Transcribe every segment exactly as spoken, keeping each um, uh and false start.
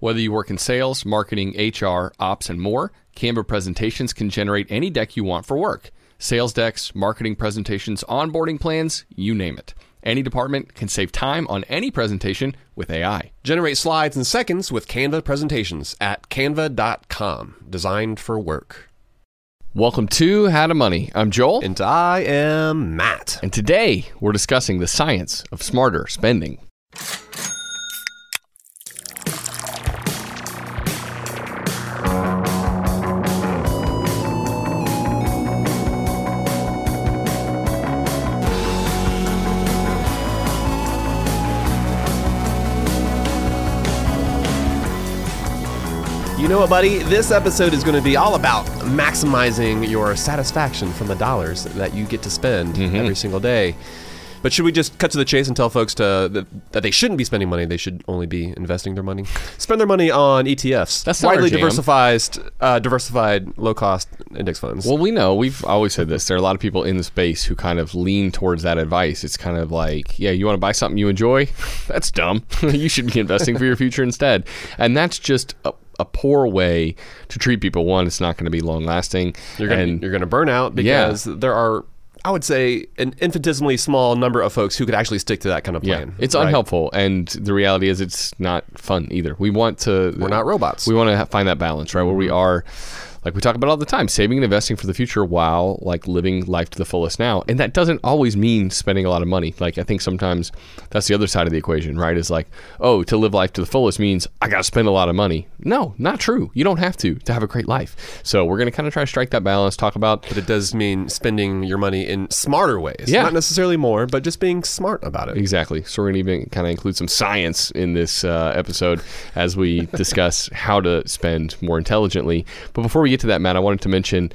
Whether you work in sales, marketing, H R, ops, and more, Canva presentations can generate any deck you want for work. Sales decks, marketing presentations, onboarding plans, you name it. Any department can save time on any presentation with A I. Generate slides in seconds with Canva presentations at canva dot com, designed for work. Welcome to How to Money. I'm Joel. And I am Matt. And today we're discussing the science of smarter spending. You know what, buddy? This episode is going to be all about maximizing your satisfaction from the dollars that you get to spend mm-hmm. every single day. But should we just cut to the chase and tell folks to, that, that they shouldn't be spending money? They should only be investing their money. Spend their money on E T Fs. That's widely diversified, uh, diversified, low-cost index funds. Well, we know. We've always said this. There are a lot of people in the space who kind of lean towards that advice. It's kind of like, yeah, you want to buy something you enjoy? That's dumb. You should be investing for your future instead. And that's just a, a poor way to treat people. One, it's not going to be long-lasting. You're going to burn out because yeah. there are... I would say an infinitesimally small number of folks who could actually stick to that kind of plan. Yeah, it's right? unhelpful, and the reality is it's not fun either. We want to... We're not robots. We want to find that balance, right? Where we are, like we talk about all the time, saving and investing for the future while like living life to the fullest now. And that doesn't always mean spending a lot of money. Like I think sometimes that's the other side of the equation, right? Is like, oh, to live life to the fullest means I got to spend a lot of money. No, not true. You don't have to, to have a great life. So we're going to kind of try to strike that balance, talk about... But it does mean spending your money in in smarter ways. Yeah. Not necessarily more, but just being smart about it. Exactly. So we're going to even kind of include some science in this uh, episode as we discuss how to spend more intelligently. But before we get to that, Matt, I wanted to mention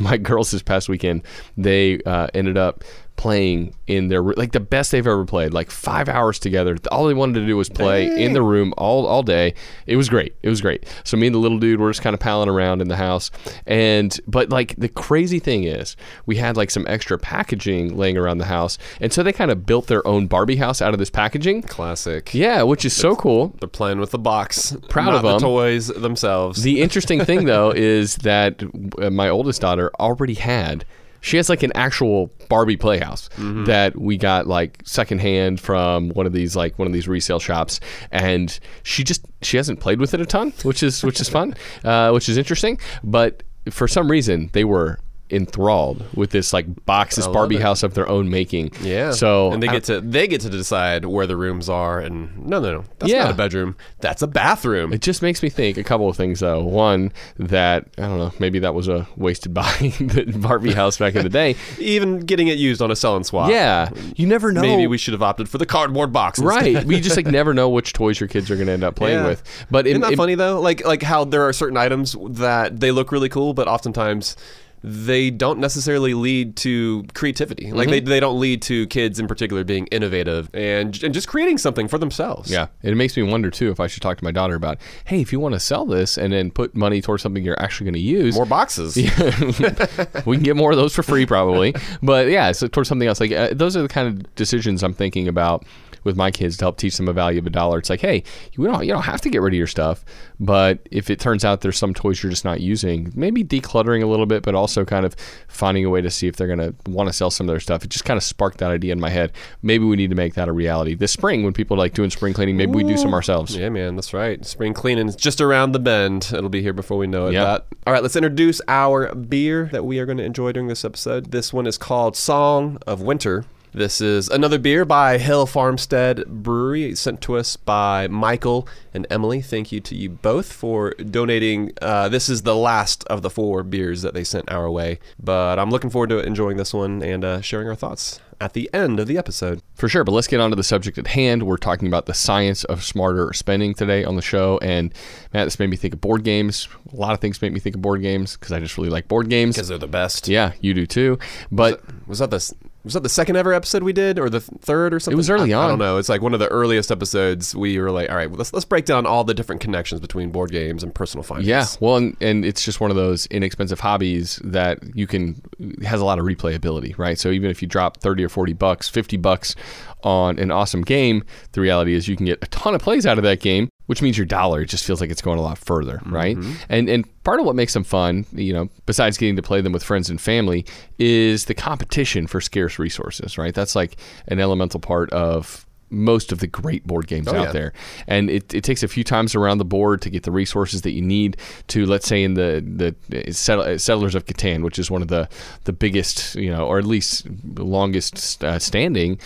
my girls this past weekend, they uh, ended up playing in their like the best they've ever played, like five hours together. All they wanted to do was play Dang. in the room all all day. It was great. It was great. So me and the little dude were just kind of palling around in the house. And but like the crazy thing is we had like some extra packaging laying around the house. And so they kind of built their own Barbie house out of this packaging. Classic. Yeah, which is it's, so cool. They're playing with the box. Proud of them. Not the toys themselves. The interesting thing though is that my oldest daughter already had She has like an actual Barbie playhouse mm-hmm. that we got like secondhand from one of these like one of these resale shops, and she just she hasn't played with it a ton, which is which is fun, uh, which is interesting. But for some reason, they were enthralled with this like box, this Barbie it. house of their own making. Yeah. So and they get to they get to decide where the rooms are, and no no no that's yeah. not a bedroom, that's a bathroom. It just makes me think a couple of things though. One, that I don't know, maybe that was a wasted buy the Barbie house back in the day. Even getting it used on a sell and swap. Yeah. You never know. Maybe we should have opted for the cardboard box. Right. We just like never know which toys your kids are going to end up playing yeah. with. But isn't it, that it, funny though? Like like how there are certain items that they look really cool, but oftentimes they don't necessarily lead to creativity. Like mm-hmm. they, they don't lead to kids in particular being innovative and, and just creating something for themselves. Yeah. And it makes me wonder too if I should talk to my daughter about, hey, if you want to sell this and then put money towards something you're actually going to use. More boxes. Yeah, we can get more of those for free probably. But yeah, so towards something else. Like uh, those are the kind of decisions I'm thinking about with my kids to help teach them the value of a dollar. It's like, hey, you don't, you don't have to get rid of your stuff, but if it turns out there's some toys you're just not using, maybe decluttering a little bit, but also kind of finding a way to see if they're going to want to sell some of their stuff. It just kind of sparked that idea in my head. Maybe we need to make that a reality. This spring, when people are like doing spring cleaning, maybe Ooh. we do some ourselves. Yeah, man, that's right. Spring cleaning is just around the bend. It'll be here before we know it. Yep. All right, let's introduce our beer that we are going to enjoy during this episode. This one is called Song of Winter. This is another beer by Hill Farmstead Brewery. It's sent to us by Michael and Emily. Thank you to you both for donating. Uh, this is the last of the four beers that they sent our way, but I'm looking forward to enjoying this one and uh, sharing our thoughts at the end of the episode. For sure, but let's get on to the subject at hand. We're talking about the science of smarter spending today on the show, and Matt, this made me think of board games. A lot of things make me think of board games because I just really like board games. Because they're the best. Yeah, you do too. But was that, was that the... Was that the second ever episode we did, or the third or something? It was early I, on. I don't know. It's like one of the earliest episodes we were like, all right, well, let's let's break down all the different connections between board games and personal finance. Yeah, well, and, and it's just one of those inexpensive hobbies that you can, has a lot of replayability, right? So even if you drop thirty or forty bucks, fifty bucks on an awesome game, the reality is you can get a ton of plays out of that game, which means your dollar just feels like it's going a lot further, right? Mm-hmm. And and part of what makes them fun, you know, besides getting to play them with friends and family, is the competition for scarce resources, right? That's like an elemental part of most of the great board games oh, out yeah. there. And it, it takes a few times around the board to get the resources that you need to, let's say, in the the Settlers of Catan, which is one of the, the biggest, you know, or at least longest uh, standing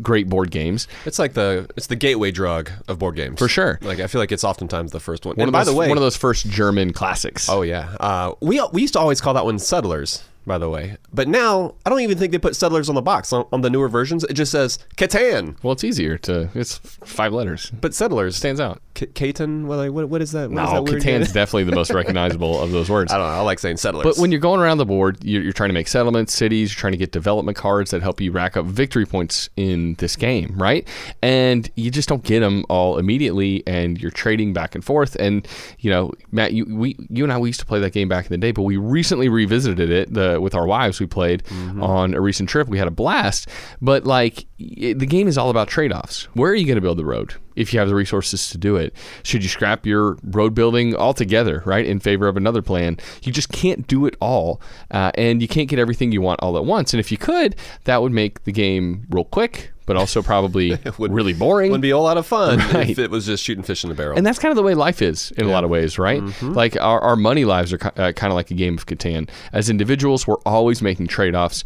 great board games. It's like the it's the gateway drug of board games, for sure. Like I feel like it's oftentimes the first one. one and by those, the way, one of those first German classics. Oh yeah, uh, we we used to always call that one Settlers. By the way, but now I don't even think they put Settlers on the box on, on the newer versions. It just says Catan. Well, it's easier to. It's five letters. But Settlers stands out. C- Catan. Well, like, what what is that? What no, is that Catan's definitely the most recognizable of those words. I don't know. I like saying Settlers. But when you're going around the board, you're, you're trying to make settlements, cities. You're trying to get development cards that help you rack up victory points in this game, right? And you just don't get them all immediately, and you're trading back and forth. And you know, Matt, you we you and I we used to play that game back in the day, but we recently revisited it. The with our wives we played mm-hmm. on a recent trip. We had a blast, but like it, the game is all about trade-offs. Where are you going to build the road if you have the resources to do it? Should you scrap your road building altogether, right, in favor of another plan? You just can't do it all, uh, and you can't get everything you want all at once. And if you could, that would make the game real quick, but also probably would, really boring. Wouldn't be a whole lot of fun right. if it was just shooting fish in a barrel. And that's kind of the way life is in yeah. a lot of ways, right? Mm-hmm. Like our, our money lives are uh, kind of like a game of Catan. As individuals, we're always making trade-offs.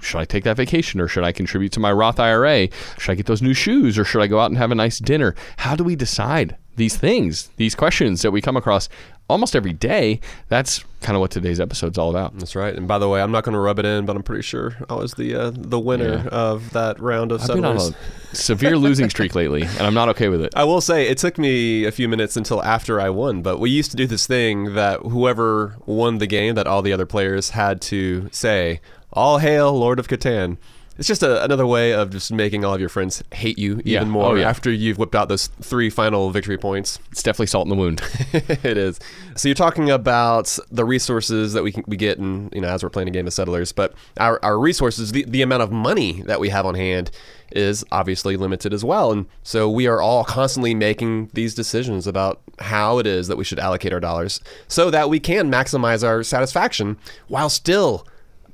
Should I take that vacation, or should I contribute to my Roth I R A? Should I get those new shoes, or should I go out and have a nice dinner? How do we decide these things, these questions that we come across almost every day? That's kind of what today's episode's all about. That's right. And by the way, I'm not going to rub it in, but I'm pretty sure I was the uh, the winner yeah. of that round of I've Settlers. Been on a severe losing streak lately, and I'm not okay with it. I will say it took me a few minutes until after I won, but we used to do this thing that whoever won the game, that all the other players had to say, "All hail, Lord of Catan." It's just a, another way of just making all of your friends hate you even yeah. more oh, yeah. after you've whipped out those three final victory points. It's definitely salt in the wound. It is. So you're talking about the resources that we can, we get, and you know, as we're playing a game of Settlers, but our, our resources, the, the amount of money that we have on hand is obviously limited as well. And so we are all constantly making these decisions about how it is that we should allocate our dollars so that we can maximize our satisfaction while still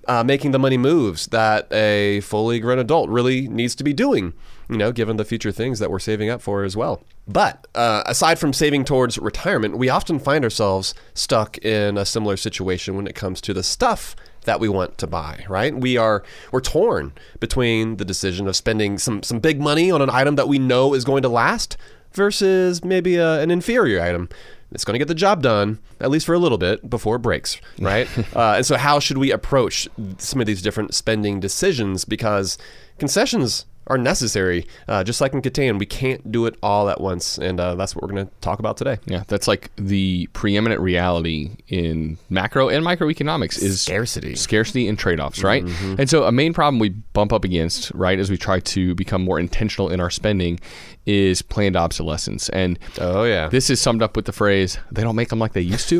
Uh, making the money moves that a fully grown adult really needs to be doing, you know, given the future things that we're saving up for as well. But uh, aside from saving towards retirement, we often find ourselves stuck in a similar situation when it comes to the stuff that we want to buy, right? We are, we're torn between the decision of spending some, some big money on an item that we know is going to last versus maybe a, an inferior item. It's going to get the job done, at least for a little bit, before it breaks, right? uh, and so how should we approach some of these different spending decisions? Because concessions are necessary. Uh, just like in Catan, we can't do it all at once, and uh, that's what we're going to talk about today. Yeah, that's like the preeminent reality in macro and microeconomics is scarcity, scarcity and trade-offs, right? Mm-hmm. And so a main problem we bump up against, right, as we try to become more intentional in our spending is planned obsolescence. And oh yeah, this is summed up with the phrase, they don't make them like they used to.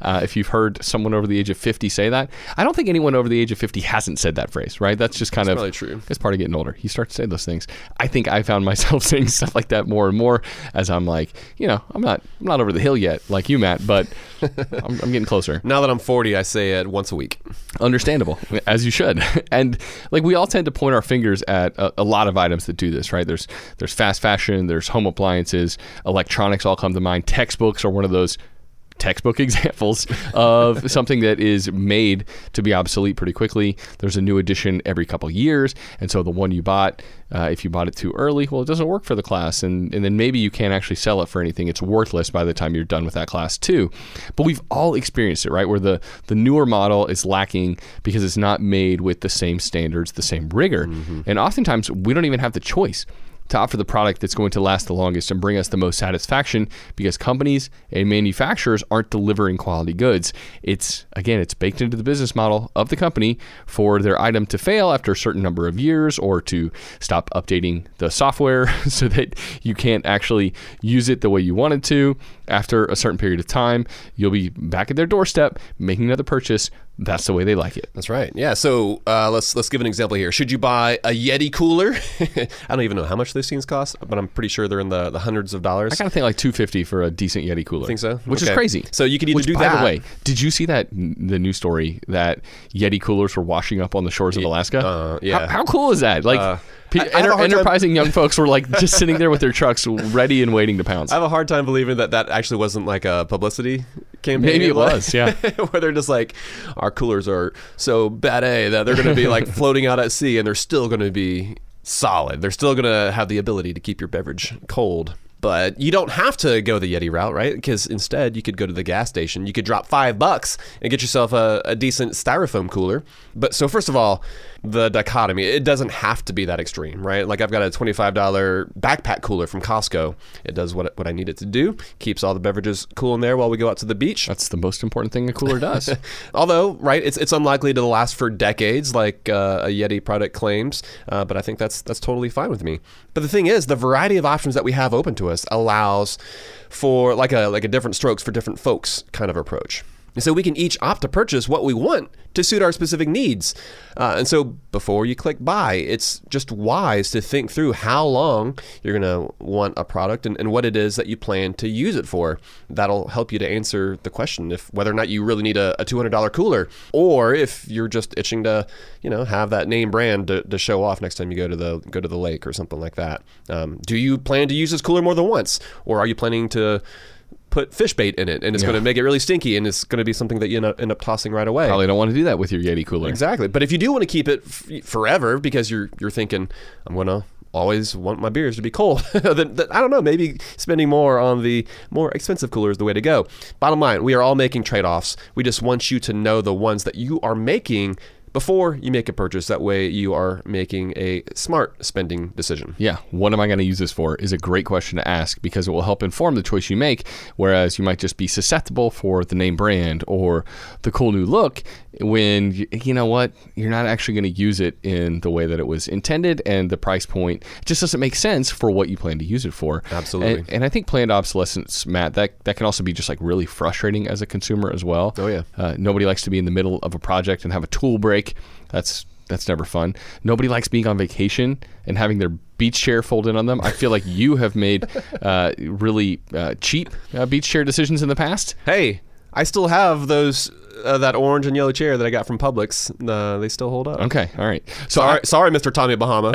uh, if you've heard someone over the age of fifty say that, I don't think anyone over the age of fifty hasn't said that phrase, right? That's just kind that's of, probably true. It's part of getting older. you start to say those things. I think I found myself saying stuff like that more and more as I'm like, you know, I'm not I'm not over the hill yet like you, Matt, but I'm, I'm getting closer. Now that I'm forty, I say it once a week. Understandable, as you should. And like we all tend to point our fingers at a, a lot of items that do this, right? There's there's fast fashion, there's home appliances, electronics all come to mind. Textbooks are one of those textbook examples of something that is made to be obsolete pretty quickly. There's a new edition every couple years, and so the one you bought, uh, if you bought it too early, well, it doesn't work for the class, and, and then maybe you can't actually sell it for anything. It's worthless by the time you're done with that class too. But we've all experienced it, right, where the, the newer model is lacking because it's not made with the same standards, the same rigor. Mm-hmm. And oftentimes, we don't even have the choice to offer the product that's going to last the longest and bring us the most satisfaction, because companies and manufacturers aren't delivering quality goods. It's, again, it's baked into the business model of the company for their item to fail after a certain number of years, or to stop updating the software so that you can't actually use it the way you wanted to. After a certain period of time, you'll be back at their doorstep making another purchase. That's the way they like it. That's right. Yeah. So uh, let's let's give an example here. Should you buy a Yeti cooler? I don't even know how much these things cost, but I'm pretty sure they're in the, the hundreds of dollars. I kind of think like two hundred fifty dollars for a decent Yeti cooler. I think so. Which okay. is crazy. So you could either which, do by that. By the way, did you see that the news story that Yeti coolers were washing up on the shores of Alaska? Uh, yeah. How, how cool is that? Like. Uh, I, I enter, enterprising young folks were like just sitting there with their trucks ready and waiting to pounce. I have a hard time believing that that actually wasn't like a publicity campaign. Maybe it like, was, yeah. Where they're just like, our coolers are so bad eh, that they're going to be like floating out at sea, and they're still going to be solid. They're still going to have the ability to keep your beverage cold. But you don't have to go the Yeti route, right? Because instead, you could go to the gas station. You could drop five bucks and get yourself a, a decent styrofoam cooler. But so first of all, the dichotomy, it doesn't have to be that extreme, right? Like I've got a twenty-five dollar backpack cooler from Costco. It does what, what I need it to do. Keeps all the beverages cool in there while we go out to the beach. That's the most important thing a cooler does. Although, right, it's it's unlikely to last for decades like uh, a Yeti product claims. Uh, but I think that's that's totally fine with me. But the thing is, the variety of options that we have open to us allows for like a like a different strokes for different folks kind of approach. And so we can each opt to purchase what we want to suit our specific needs. Uh, and so before you click buy, it's just wise to think through how long you're going to want a product and, and what it is that you plan to use it for. That'll help you to answer the question if whether or not you really need a, a two hundred dollar cooler, or if you're just itching to, you know, have that name brand to, to show off next time you go to the go to the lake or something like that. Um, do you plan to use this cooler more than once, or are you planning to put fish bait in it, and it's yeah. going to make it really stinky, and it's going to be something that you end up tossing right away? Probably don't want to do that with your Yeti cooler. Exactly. But if you do want to keep it f- forever because you're you're thinking, I'm going to always want my beers to be cold, then, then I don't know, maybe spending more on the more expensive cooler is the way to go. Bottom line, we are all making trade-offs. We just want you to know the ones that you are making before you make a purchase. That way you are making a smart spending decision. Yeah. What am I going to use this for is a great question to ask, because it will help inform the choice you make. Whereas you might just be susceptible for the name brand or the cool new look when, you, you know what, you're not actually going to use it in the way that it was intended, and the price point just doesn't make sense for what you plan to use it for. Absolutely. And, and I think planned obsolescence, Matt, that, that can also be just like really frustrating as a consumer as well. Oh, yeah. Uh, nobody likes to be in the middle of a project and have a tool break. That's that's never fun. Nobody likes being on vacation and having their beach chair folded on them. I feel like you have made uh, really uh, cheap uh, beach chair decisions in the past. Hey, I still have those uh, that orange and yellow chair that I got from Publix. Uh, they still hold up. Okay, all right. So sorry, I, sorry Mister Tommy Bahama.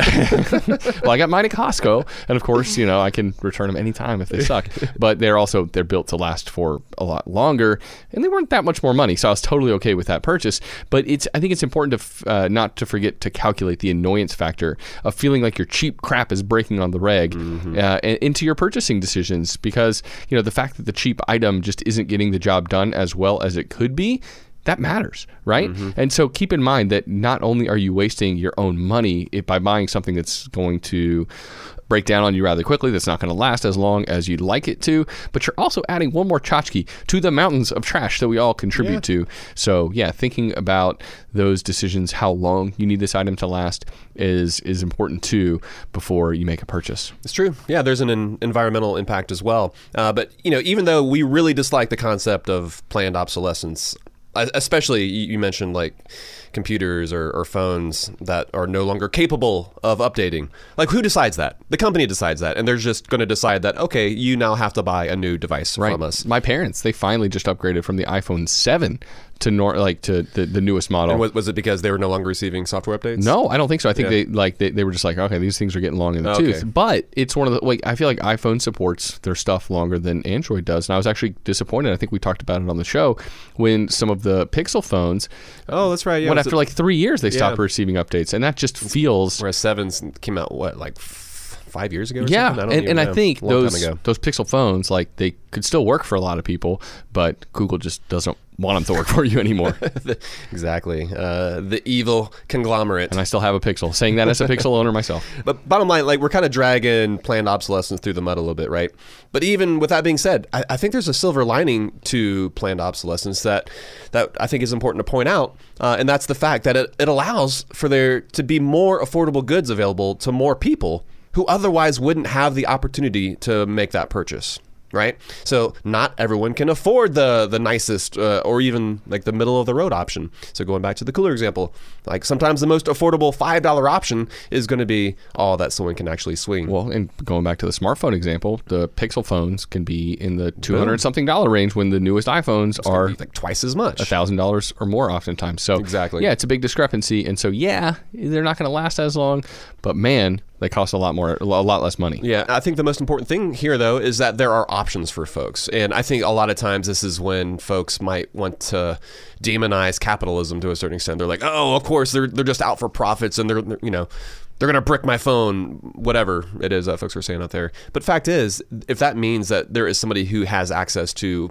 Well, I got mine at Costco, and of course, you know, I can return them anytime if they suck. But they're also they're built to last for a lot longer, and they weren't that much more money, so I was totally okay with that purchase. But it's I think it's important to f- uh, not to forget to calculate the annoyance factor of feeling like your cheap crap is breaking on the reg mm-hmm. uh, into your purchasing decisions, because you know the fact that the cheap item just isn't getting the job done as well as it could be, that matters, right? Mm-hmm. And so keep in mind that not only are you wasting your own money if by buying something that's going to break down on you rather quickly, that's not going to last as long as you'd like it to, but you're also adding one more tchotchke to the mountains of trash that we all contribute yeah. to. So yeah, thinking about those decisions, how long you need this item to last is is important too before you make a purchase. It's true. Yeah, there's an en- environmental impact as well. Uh, but you know, even though we really dislike the concept of planned obsolescence, especially you mentioned like computers or, or phones that are no longer capable of updating. Like, who decides that? The company decides that, and they're just going to decide that, okay, you now have to buy a new device right. from us. My parents, they finally just upgraded from the iPhone seven to nor- like to the, the newest model. And was, was it because they were no longer receiving software updates? No, I don't think so. I think yeah. they like they, they were just like, okay, these things are getting long in the okay. tooth. But it's one of the, like, I feel like iPhone supports their stuff longer than Android does. And I was actually disappointed. I think we talked about it on the show when some of the Pixel phones. Oh, that's right. Yeah, went after a, like three years, they yeah. stopped receiving updates, and that just feels. Whereas sevens came out what like f- five years ago. Or yeah, something? I don't and, and I think those those Pixel phones, like, they could still work for a lot of people, but Google just doesn't want them to work for you anymore. Exactly. Uh, the evil conglomerate. And I still have a Pixel, saying that as a Pixel owner myself. But bottom line, like, we're kind of dragging planned obsolescence through the mud a little bit, right? But even with that being said, I, I think there's a silver lining to planned obsolescence that that I think is important to point out. Uh, and that's the fact that it, it allows for there to be more affordable goods available to more people who otherwise wouldn't have the opportunity to make that purchase. Right? So not everyone can afford the the nicest uh, or even like the middle of the road option. So going back to the cooler example, like sometimes the most affordable five dollar option is going to be all that someone can actually swing. Well, and going back to the smartphone example, the Pixel phones can be in the two hundred something dollar range when the newest iPhones it's are like twice as much, one thousand dollars or more oftentimes. So exactly. Yeah, it's a big discrepancy. And so, yeah, they're not going to last as long, but man, they cost a lot more, a lot less money. Yeah, I think the most important thing here, though, is that there are options for folks. And I think a lot of times this is when folks might want to demonize capitalism to a certain extent. They're like, oh, of course, they're they're just out for profits and they're, they're you know, they're going to brick my phone, whatever it is that folks are saying out there. But fact is, if that means that there is somebody who has access to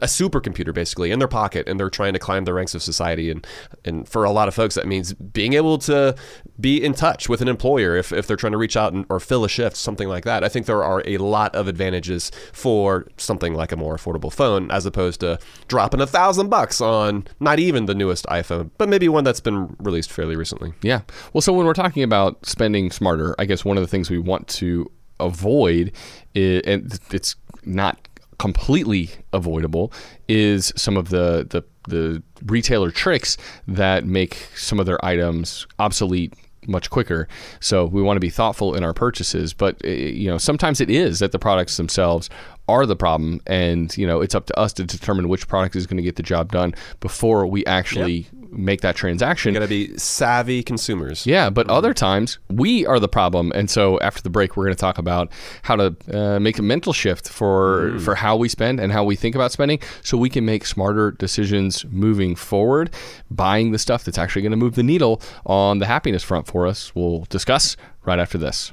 a supercomputer basically in their pocket and they're trying to climb the ranks of society, and and for a lot of folks that means being able to be in touch with an employer if, if they're trying to reach out and, or fill a shift, something like that. I think there are a lot of advantages for something like a more affordable phone as opposed to dropping a thousand bucks on not even the newest iPhone, but maybe one that's been released fairly recently. Yeah. Well, so when we're talking about spending smarter, I guess one of the things we want to avoid is, and it's not completely avoidable, is some of the, the the retailer tricks that make some of their items obsolete much quicker. So we want to be thoughtful in our purchases, but you know, sometimes it is that the products themselves are the problem, and you know, it's up to us to determine which product is going to get the job done before we actually yep. make that transaction. You got to be savvy consumers. Yeah, but mm-hmm. other times we are the problem. And so after the break, we're going to talk about how to uh, make a mental shift for mm. for how we spend and how we think about spending, so we can make smarter decisions moving forward, buying the stuff that's actually going to move the needle on the happiness front for us. We'll discuss right after this.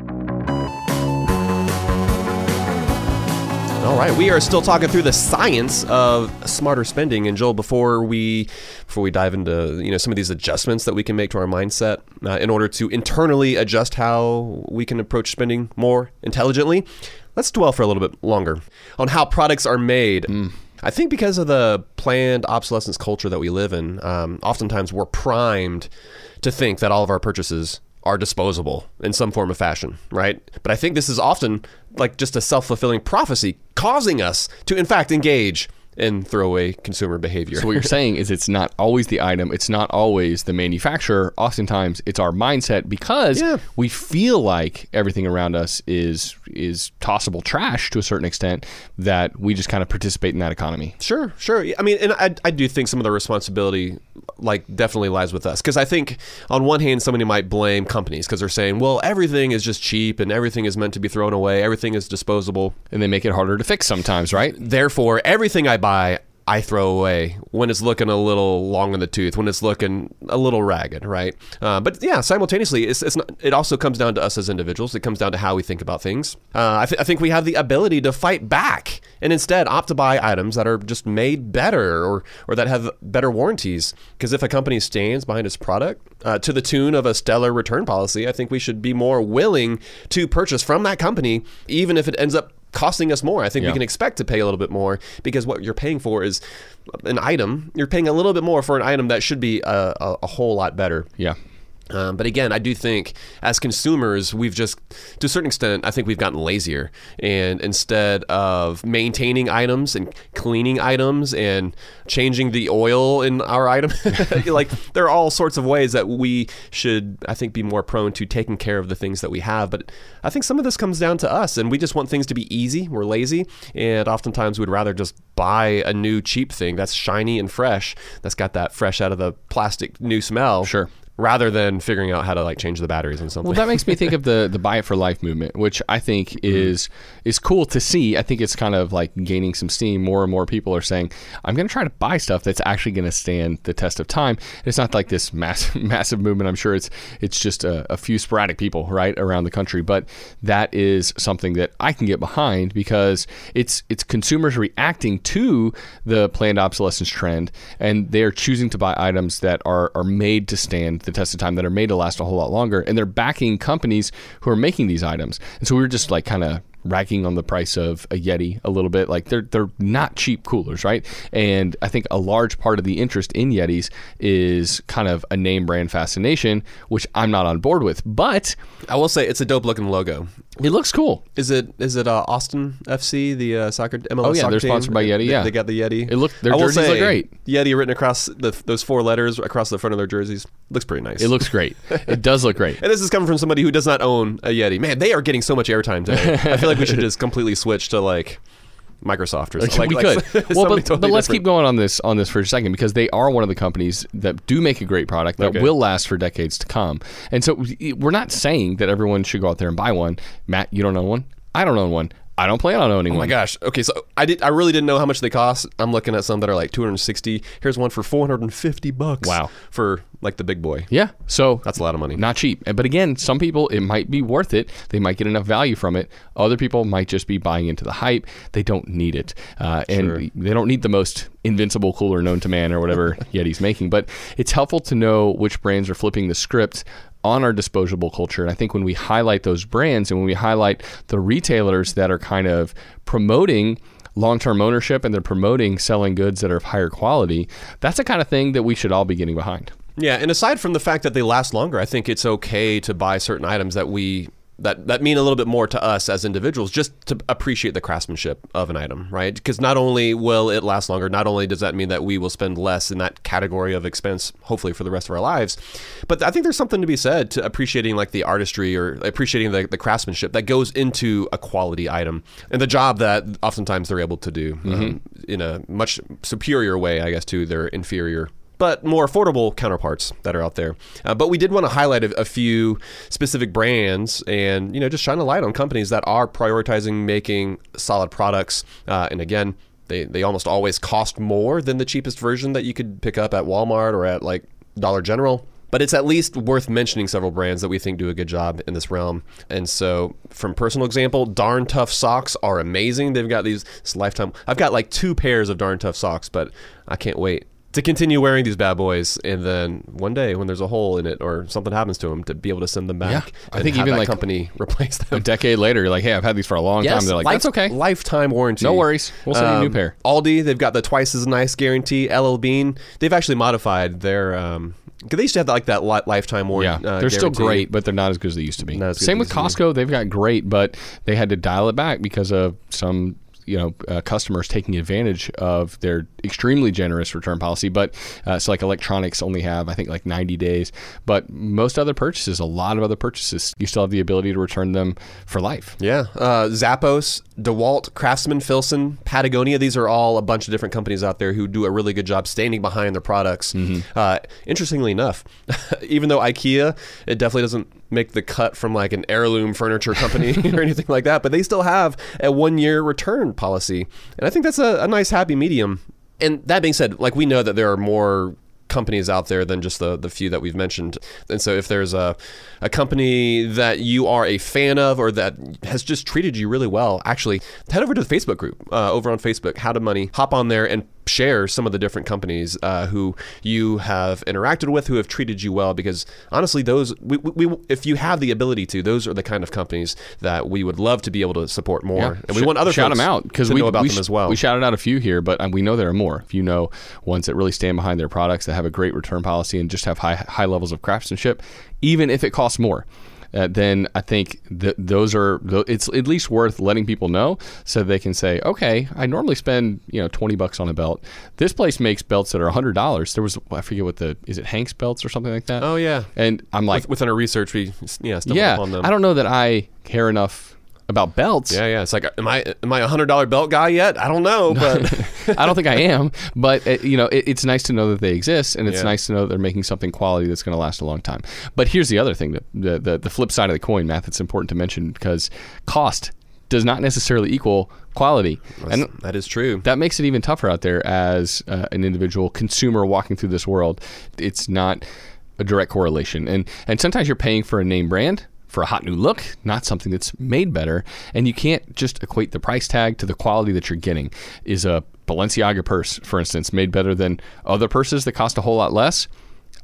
All right, we are still talking through the science of smarter spending. And Joel, before we before we dive into, you know, some of these adjustments that we can make to our mindset uh, in order to internally adjust how we can approach spending more intelligently, let's dwell for a little bit longer on how products are made. Mm. I think because of the planned obsolescence culture that we live in, um, oftentimes we're primed to think that all of our purchases are disposable in some form of fashion, right? But I think this is often like just a self-fulfilling prophecy causing us to, in fact, engage in throwaway consumer behavior. So what you're saying is it's not always the item. It's not always the manufacturer. Oftentimes, it's our mindset because yeah. we feel like everything around us is is tossable trash to a certain extent that we just kind of participate in that economy. Sure, sure. I mean, and I, I do think some of the responsibility like definitely lies with us because I think on one hand, somebody might blame companies because they're saying, well, everything is just cheap and everything is meant to be thrown away. Everything is disposable. And they make it harder to fix sometimes, right? Therefore, everything I buy, I throw away when it's looking a little long in the tooth, when it's looking a little ragged, right? Uh, but yeah, simultaneously, it's, it's not, it also comes down to us as individuals. It comes down to how we think about things. Uh, I, th- I think we have the ability to fight back and instead opt to buy items that are just made better or or that have better warranties. Because if a company stands behind its product uh, to the tune of a stellar return policy, I think we should be more willing to purchase from that company, even if it ends up costing us more. I think yeah. we can expect to pay a little bit more because what you're paying for is an item. You're paying a little bit more for an item that should be a, a, a whole lot better. Yeah. Um, but again, I do think as consumers, we've just, to a certain extent, I think we've gotten lazier. And instead of maintaining items and cleaning items and changing the oil in our item, like there are all sorts of ways that we should, I think, be more prone to taking care of the things that we have. But I think some of this comes down to us and we just want things to be easy. We're lazy. And oftentimes we'd rather just buy a new cheap thing that's shiny and fresh, that's got that fresh out of the plastic new smell. Sure. Rather than figuring out how to like change the batteries and something. Well, that makes me think of the the Buy It for Life movement, which I think is mm-hmm. is cool to see. I think it's kind of like gaining some steam. More and more people are saying, I'm going to try to buy stuff that's actually going to stand the test of time. And it's not like this mass, massive movement. I'm sure it's it's just a, a few sporadic people right around the country. But that is something that I can get behind because it's it's consumers reacting to the planned obsolescence trend. And they're choosing to buy items that are, are made to stand the test of time, that are made to last a whole lot longer, and they're backing companies who are making these items. And so we were just like kind of racking on the price of a Yeti a little bit. Like they're they're not cheap coolers, right? And I think a large part of the interest in Yetis is kind of a name brand fascination, which I'm not on board with. But I will say it's a dope looking logo. It looks cool. Is it is it uh, Austin F C, the uh, soccer M L S? Oh yeah, they're sponsored team. by Yeti. Yeah, they, they got the Yeti. It look their I will jerseys say, look great. Yeti written across the, those four letters across the front of their jerseys looks pretty nice. It looks great. It does look great. And this is coming from somebody who does not own a Yeti. Man, they are getting so much airtime today. I feel like we should just completely switch to like Microsoft or something. Like, we like, could. Like, well, but, totally but let's different. keep going on this on this for a second because they are one of the companies that do make a great product that okay. will last for decades to come. And so we're not saying that everyone should go out there and buy one. Matt, you don't own one. I don't own one. I don't plan on owning one. Oh my one. gosh. Okay, so I did. I really didn't know how much they cost. I'm looking at some that are like two hundred sixty. Here's one for four hundred fifty bucks. Wow. For like the big boy. Yeah. So that's a lot of money. Not cheap. But again, some people, it might be worth it. They might get enough value from it. Other people might just be buying into the hype. They don't need it. Uh, and sure. they don't need the most invincible cooler known to man or whatever Yeti's making. But it's helpful to know which brands are flipping the script on our disposable culture. And I think when we highlight those brands and when we highlight the retailers that are kind of promoting long-term ownership and they're promoting selling goods that are of higher quality, that's the kind of thing that we should all be getting behind. Yeah, and aside from the fact that they last longer, I think it's okay to buy certain items that we that that mean a little bit more to us as individuals, just to appreciate the craftsmanship of an item, right? Because not only will it last longer, not only does that mean that we will spend less in that category of expense, hopefully for the rest of our lives, but I think there's something to be said to appreciating like the artistry or appreciating the, the craftsmanship that goes into a quality item and the job that oftentimes they're able to do mm-hmm. um, in a much superior way, I guess, to their inferior but more affordable counterparts that are out there. Uh, but we did want to highlight a, a few specific brands and, you know, just shine a light on companies that are prioritizing making solid products. Uh, and again, they, they almost always cost more than the cheapest version that you could pick up at Walmart or at like Dollar General. But it's at least worth mentioning several brands that we think do a good job in this realm. And so from personal example, Darn Tough socks are amazing. They've got these this lifetime. I've got like two pairs of Darn Tough socks, but I can't wait to continue wearing these bad boys, and then one day when there's a hole in it or something happens to them, to be able to send them back. Yeah, I think even like company replace them. A decade later, you're like, hey, I've had these for a long yes, time. They're like, life, that's okay. Lifetime warranty. No worries. We'll send um, you a new pair. Aldi, they've got the twice as nice guarantee. L L. Bean, they've actually modified their... Um, Because they used to have like that lifetime warranty. Yeah, uh, they're guarantee. Still great, but they're not as good as they used to be. Same with Costco. They've got great, but they had to dial it back because of some... you know, uh, customers taking advantage of their extremely generous return policy. But uh, so like electronics only have, I think, like ninety days. But most other purchases, a lot of other purchases, you still have the ability to return them for life. Yeah. Uh, Zappos, DeWalt, Craftsman, Filson, Patagonia. These are all a bunch of different companies out there who do a really good job standing behind their products. Mm-hmm. uh, interestingly enough, even though IKEA, it definitely doesn't make the cut from like an heirloom furniture company or anything like that, but they still have a one-year return policy. And I think that's a, a nice happy medium. And that being said, like we know that there are more companies out there than just the, the few that we've mentioned. And so if there's a, a company that you are a fan of or that has just treated you really well, actually head over to the Facebook group uh, over on Facebook, How to Money. Hop on there and share some of the different companies uh, who you have interacted with, who have treated you well, because honestly, those we, we, we if you have the ability to, those are the kind of companies that we would love to be able to support more. Yeah. And we Sh- want other shout folks them out, because we know about we them sh- as well. We shouted out a few here, but we know there are more. If you know ones that really stand behind their products, that have a great return policy and just have high high levels of craftsmanship, even if it costs more. Uh, then I think th- those are th- it's at least worth letting people know so they can say, okay, I normally spend you know twenty bucks on a belt. This place makes belts that are one hundred dollars. There was I forget what the is it Hank's belts or something like that. Oh yeah, and I'm like With, within our research we yeah stumbled yeah, upon them. I don't know that I care enough about belts. Yeah, yeah. It's like, am I am I a hundred dollar belt guy yet? I don't know, but I don't think I am. But it, you know, it, it's nice to know that they exist, and it's yeah. nice to know that they're making something quality that's going to last a long time. But here's the other thing, that the, the the flip side of the coin, Matt. That's important to mention because cost does not necessarily equal quality. That's, and that is true. That makes it even tougher out there as uh, an individual consumer walking through this world. It's not a direct correlation, and and sometimes you're paying for a name brand, for a hot new look, not something that's made better. And you can't just equate the price tag to the quality that you're getting. Is a Balenciaga purse, for instance, made better than other purses that cost a whole lot less?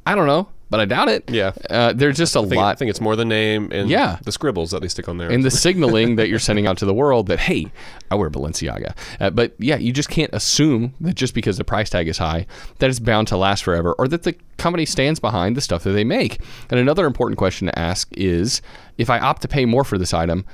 I don't know, but I doubt it. Yeah. Uh, there's just a I think, lot. I think it's more the name and yeah. the scribbles that they stick on there. And the signaling that you're sending out to the world that, hey, I wear Balenciaga. Uh, but yeah, you just can't assume that just because the price tag is high, that it's bound to last forever, or that the company stands behind the stuff that they make. And another important question to ask is, if I opt to pay more for this item,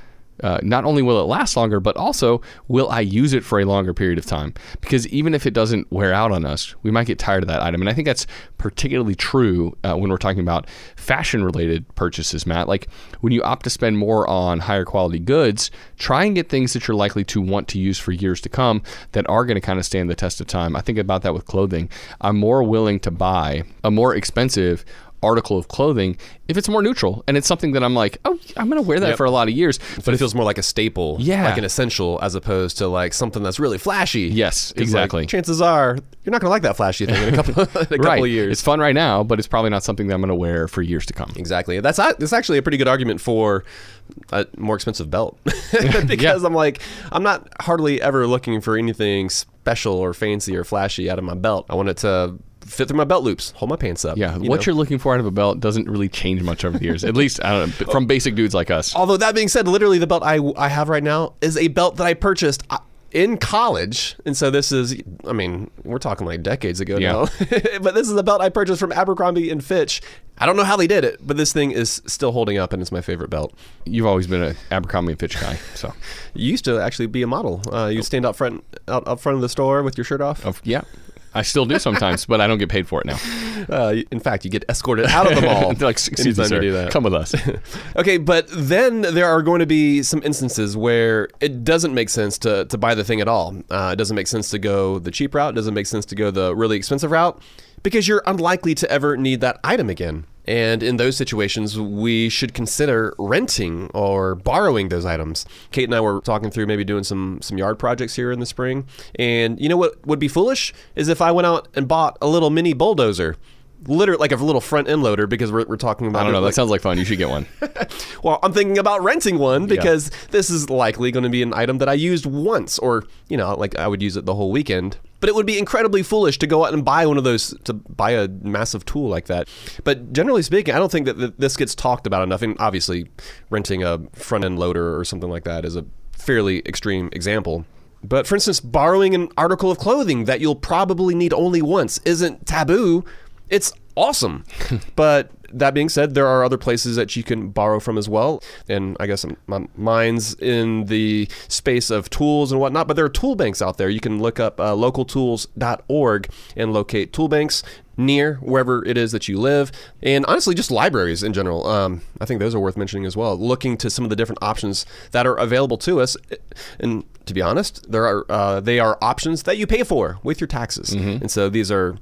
uh, not only will it last longer, but also will I use it for a longer period of time? Because even if it doesn't wear out on us, we might get tired of that item. And I think that's particularly true uh, when we're talking about fashion-related purchases, Matt. Like when you opt to spend more on higher quality goods, try and get things that you're likely to want to use for years to come that are going to kind of stand the test of time. I think about that with clothing. I'm more willing to buy a more expensive article of clothing if it's more neutral and it's something that I'm like, oh, I'm gonna wear that yep. for a lot of years, but it feels more like a staple, yeah, like an essential, as opposed to like something that's really flashy. Yes, exactly. Like, chances are you're not gonna like that flashy thing in a couple, in a couple right. of years. It's fun right now, but it's probably not something that I'm gonna wear for years to come. Exactly. That's that's actually a pretty good argument for a more expensive belt because yeah. I'm like, I'm not hardly ever looking for anything special or fancy or flashy out of my belt. I want it to fit through my belt loops, hold my pants up. Yeah, you what know. You're looking for out of a belt doesn't really change much over the years. At least, I don't know, from basic dudes like us. Although that being said, literally the belt I, I have right now is a belt that I purchased. I, in college, and so this is, I mean, we're talking like decades ago yeah. now, but this is a belt I purchased from Abercrombie and Fitch. I don't know how they did it, but this thing is still holding up, and it's my favorite belt. You've always been an Abercrombie and Fitch guy, so. You used to actually be a model. Uh, you'd stand out front, out, out front of the store with your shirt off. Oh, yeah. I still do sometimes, but I don't get paid for it now. Uh, in fact, you get escorted out of the mall. Like, excuse me, sir. Come with us. Okay, but then there are going to be some instances where it doesn't make sense to, to buy the thing at all. Uh, it doesn't make sense to go the cheap route. It doesn't make sense to go the really expensive route because you're unlikely to ever need that item again. And in those situations, we should consider renting or borrowing those items. Kate and I were talking through maybe doing some some yard projects here in the spring. And you know what would be foolish is if I went out and bought a little mini bulldozer. Literally, like a little front end loader, because we're, we're talking about. I don't know. Like, that sounds like fun. You should get one. Well, I'm thinking about renting one because yeah. this is likely going to be an item that I used once, or you know, like I would use it the whole weekend. But it would be incredibly foolish to go out and buy one of those, to buy a massive tool like that. But generally speaking, I don't think that this gets talked about enough. And obviously, renting a front end loader or something like that is a fairly extreme example. But for instance, borrowing an article of clothing that you'll probably need only once isn't taboo. It's awesome. But that being said, there are other places that you can borrow from as well. And I guess my mind's in the space of tools and whatnot, but there are tool banks out there. You can look up uh, local tools dot org and locate tool banks near wherever it is that you live. And honestly, just libraries in general. Um, I think those are worth mentioning as well. Looking to some of the different options that are available to us. And to be honest, there are uh, they are options that you pay for with your taxes. Mm-hmm. And so these are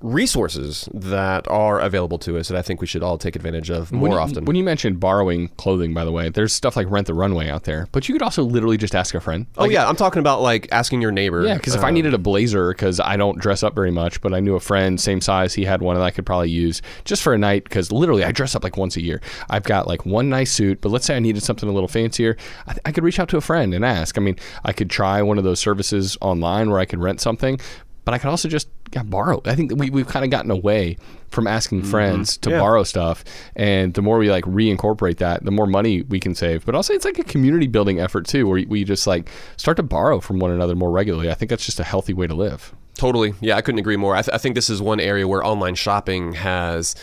resources that are available to us that I think we should all take advantage of more when you, often. When you mentioned borrowing clothing, by the way, there's stuff like Rent the Runway out there, but you could also literally just ask a friend. Like, oh yeah, I'm talking about like asking your neighbor. Yeah, because uh, if I needed a blazer, because I don't dress up very much, but I knew a friend, same size, he had one that I could probably use just for a night, because literally I dress up like once a year. I've got like one nice suit, but let's say I needed something a little fancier. I, I could reach out to a friend and ask. I mean, I could try one of those services online where I could rent something, but I could also just yeah, borrow. I think that we, we've kind of gotten away from asking friends mm-hmm. to yeah. borrow stuff. And the more we like reincorporate that, the more money we can save. But also it's like a community building effort too, where we just like start to borrow from one another more regularly. I think that's just a healthy way to live. Totally. Yeah, I couldn't agree more. I, th- I think this is one area where online shopping has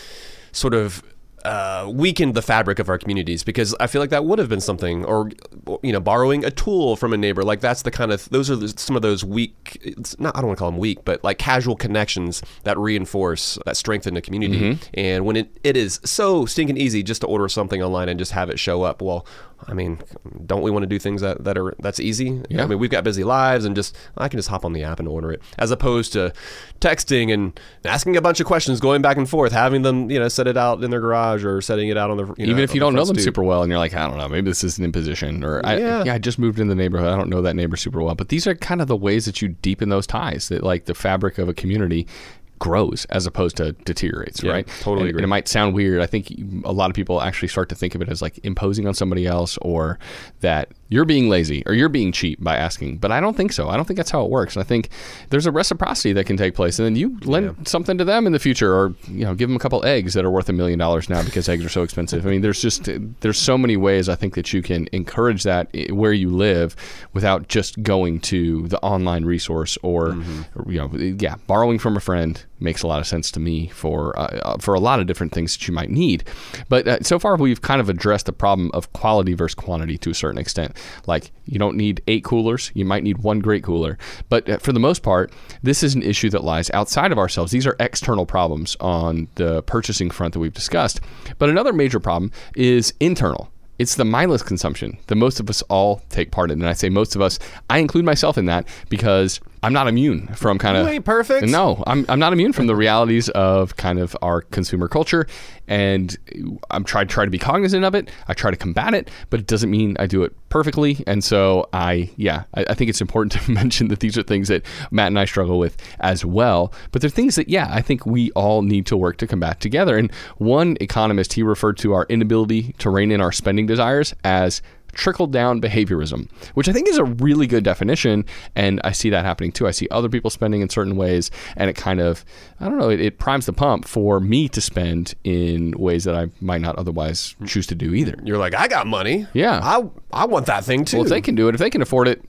sort of Uh, weakened the fabric of our communities, because I feel like that would have been something, or you know, borrowing a tool from a neighbor, like that's the kind of those are the, some of those weak. It's not I don't want to call them weak, but like casual connections that reinforce that strengthen the community. Mm-hmm. And when it, it is so stinking easy just to order something online and just have it show up, well, I mean, don't we want to do things that, that are that's easy? Yeah. I mean, we've got busy lives, and just I can just hop on the app and order it, as opposed to texting and asking a bunch of questions, going back and forth, having them you know set it out in their garage. Or setting it out on the you know, even if you don't know them super well, and you're like, I don't know, maybe this is an imposition, or I, yeah. yeah, I just moved in the neighborhood, I don't know that neighbor super well. But these are kind of the ways that you deepen those ties, that like the fabric of a community grows as opposed to deteriorates, yeah, right? Totally and, agree. And it might sound weird. I think a lot of people actually start to think of it as like imposing on somebody else, or that you're being lazy or you're being cheap by asking. But I don't think so. I don't think that's how it works. And I think there's a reciprocity that can take place. And then you lend yeah. something to them in the future, or you know, give them a couple eggs that are worth a million dollars now because eggs are so expensive. I mean, there's just there's so many ways I think that you can encourage that where you live without just going to the online resource, or mm-hmm. you know, yeah, borrowing from a friend makes a lot of sense to me for uh, for a lot of different things that you might need. But uh, so far we've kind of addressed the problem of quality versus quantity to a certain extent. Like, you don't need eight coolers, you might need one great cooler. But uh, for the most part, this is an issue that lies outside of ourselves. These are external problems on the purchasing front that we've discussed. But another major problem is internal. It's the mindless consumption that most of us all take part in. And I say most of us, I include myself in that, because I'm not immune from kind of... You ain't perfect. No, I'm I'm not immune from the realities of kind of our consumer culture. And I'm try, try to be cognizant of it. I try to combat it, but it doesn't mean I do it perfectly. And so I, yeah, I, I think it's important to mention that these are things that Matt and I struggle with as well. But they're things that, yeah, I think we all need to work to combat together. And one economist, he referred to our inability to rein in our spending desires as trickle-down behaviorism, which I think is a really good definition, and I see that happening too. I see other people spending in certain ways, and it kind of, I don't know, it, it primes the pump for me to spend in ways that I might not otherwise choose to do either. You're like, I got money. Yeah. I I want that thing too. Well, if they can do it, if they can afford it,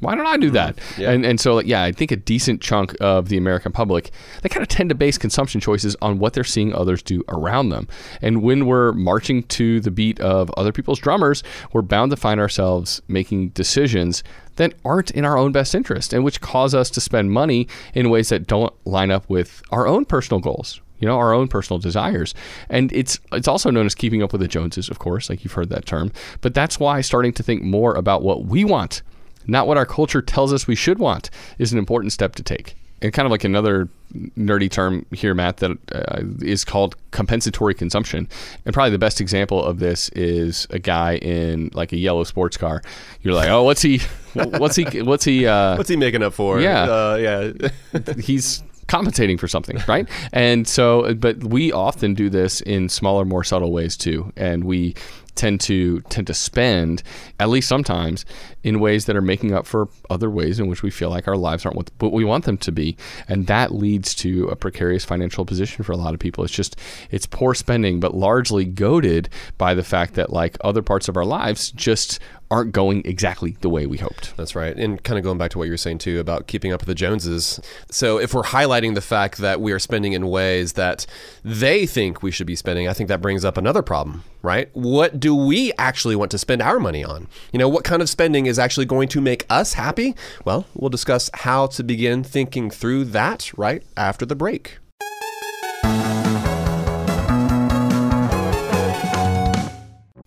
why don't I do that? Yeah. And and so, yeah, I think a decent chunk of the American public, they kind of tend to base consumption choices on what they're seeing others do around them. And when we're marching to the beat of other people's drummers, we're bound to find ourselves making decisions that aren't in our own best interest and which cause us to spend money in ways that don't line up with our own personal goals. You know, our own personal desires. And it's it's also known as keeping up with the Joneses, of course, like you've heard that term. But that's why starting to think more about what we want, not what our culture tells us we should want, is an important step to take. And kind of like another nerdy term here, Matt, that uh, is called compensatory consumption. And probably the best example of this is a guy in like a yellow sports car. You're like, oh, what's he, what's he, what's he, uh, what's he making up for? Yeah, uh, yeah, he's compensating for something, right? And so, but we often do this in smaller, more subtle ways too. And we tend to tend to spend, at least sometimes, in ways that are making up for other ways in which we feel like our lives aren't what we want them to be. And that leads to a precarious financial position for a lot of people. It's just, it's poor spending, but largely goaded by the fact that like other parts of our lives just aren't going exactly the way we hoped. That's right. And kind of going back to what you were saying too about keeping up with the Joneses. So if we're highlighting the fact that we are spending in ways that they think we should be spending, I think that brings up another problem, right? What do we actually want to spend our money on? You know, what kind of spending is actually going to make us happy? Well, we'll discuss how to begin thinking through that right after the break.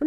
Or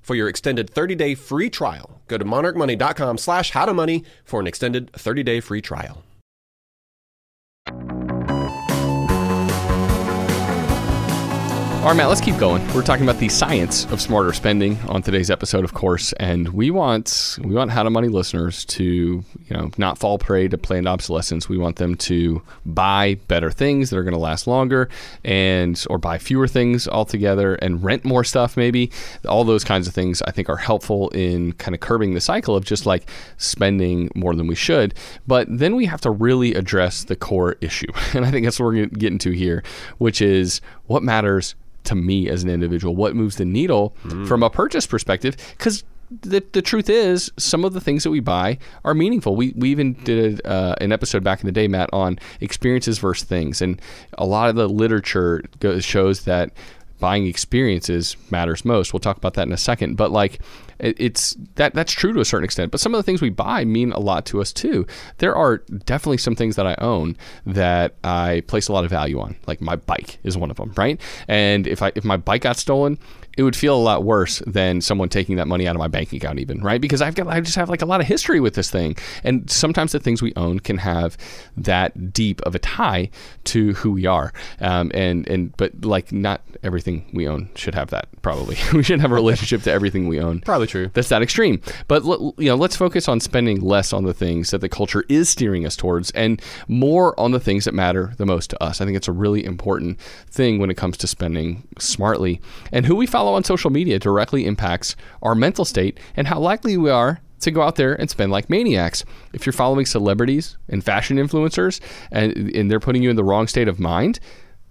For your extended thirty-day free trial, go to monarch money dot com slash how to money for an extended thirty-day free trial. All right, Matt, let's keep going. We're talking about the science of smarter spending on today's episode, of course, and we want we want How to Money listeners to, you know, not fall prey to planned obsolescence. We want them to buy better things that are going to last longer, and or buy fewer things altogether and rent more stuff maybe. All those kinds of things I think are helpful in kind of curbing the cycle of just like spending more than we should. But then we have to really address the core issue, and I think that's what we're going to get into here, which is what matters to me as an individual, what moves the needle mm. from a purchase perspective, because the, the truth is some of the things that we buy are meaningful. We we even did uh, an episode back in the day, Matt, on experiences versus things, and a lot of the literature goes, shows that buying experiences matters most. We'll talk about that in a second, but like it's that that's true to a certain extent, but some of the things we buy mean a lot to us too. There are definitely some things that I own that I place a lot of value on, like my bike is one of them, right? And if I if my bike got stolen, it would feel a lot worse than someone taking that money out of my bank account even, right? Because I've got I just have like a lot of history with this thing, and sometimes the things we own can have that deep of a tie to who we are, um, and and but like not everything we own should have that. Probably we shouldn't have a relationship to everything we own. Probably. True. That's that extreme. But you know, let's focus on spending less on the things that the culture is steering us towards and more on the things that matter the most to us. I think it's a really important thing when it comes to spending smartly. And who we follow on social media directly impacts our mental state and how likely we are to go out there and spend like maniacs. If you're following celebrities and fashion influencers and, and they're putting you in the wrong state of mind,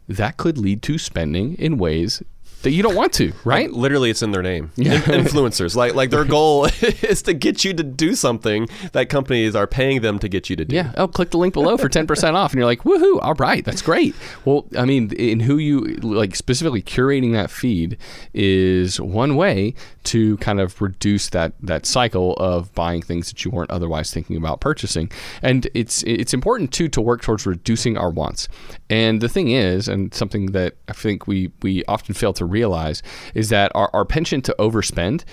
that could lead to spending in ways that you don't want to, right? Like, literally, it's in their name. Yeah. Influencers. Like, like their goal is to get you to do something that companies are paying them to get you to do. Yeah. Oh, click the link below for ten percent off. And you're like, woohoo, all right, that's great. Well, I mean, in who you, like specifically curating that feed is one way to kind of reduce that that cycle of buying things that you weren't otherwise thinking about purchasing. And it's it's important, too, to work towards reducing our wants. And the thing is, and something that I think we, we often fail to realize is that our, our penchant to overspend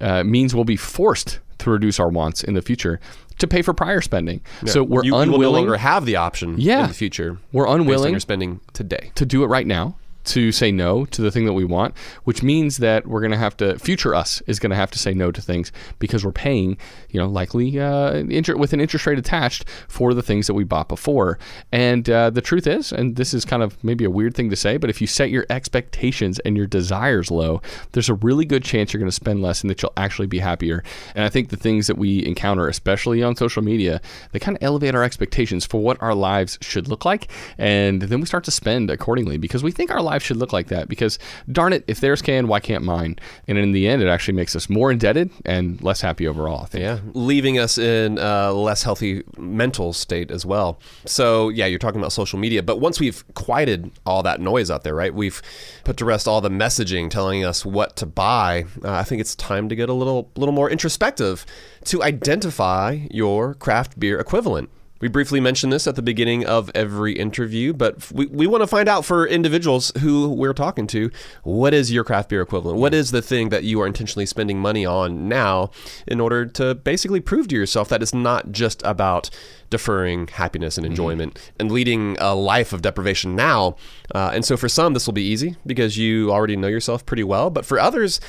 uh, means we'll be forced to reduce our wants in the future to pay for prior spending. Yeah. So we're you, unwilling. You will no longer have the option yeah, in the future. We're unwilling based on your spending today to do it right now, to say no to the thing that we want, which means that we're going to have to, future us is going to have to say no to things because we're paying, you know, likely uh, inter- with an interest rate attached for the things that we bought before. And uh, the truth is, and this is kind of maybe a weird thing to say, but if you set your expectations and your desires low, there's a really good chance you're going to spend less and that you'll actually be happier. And I think the things that we encounter, especially on social media, they kind of elevate our expectations for what our lives should look like. And then we start to spend accordingly because we think our lives should look like that, because darn it, if theirs can, why can't mine? And in the end, it actually makes us more indebted and less happy overall, I think. Yeah, leaving us in a less healthy mental state as well. So yeah, you're talking about social media, but once we've quieted all that noise out there, right, we've put to rest all the messaging telling us what to buy, uh, I think it's time to get a little, little more introspective to identify your craft beer equivalent. We briefly mentioned this at the beginning of every interview, but we, we want to find out for individuals who we're talking to, what is your craft beer equivalent? What is the thing that you are intentionally spending money on now in order to basically prove to yourself that it's not just about deferring happiness and enjoyment mm-hmm. and leading a life of deprivation now. Uh, and so for some, this will be easy because you already know yourself pretty well. But for others,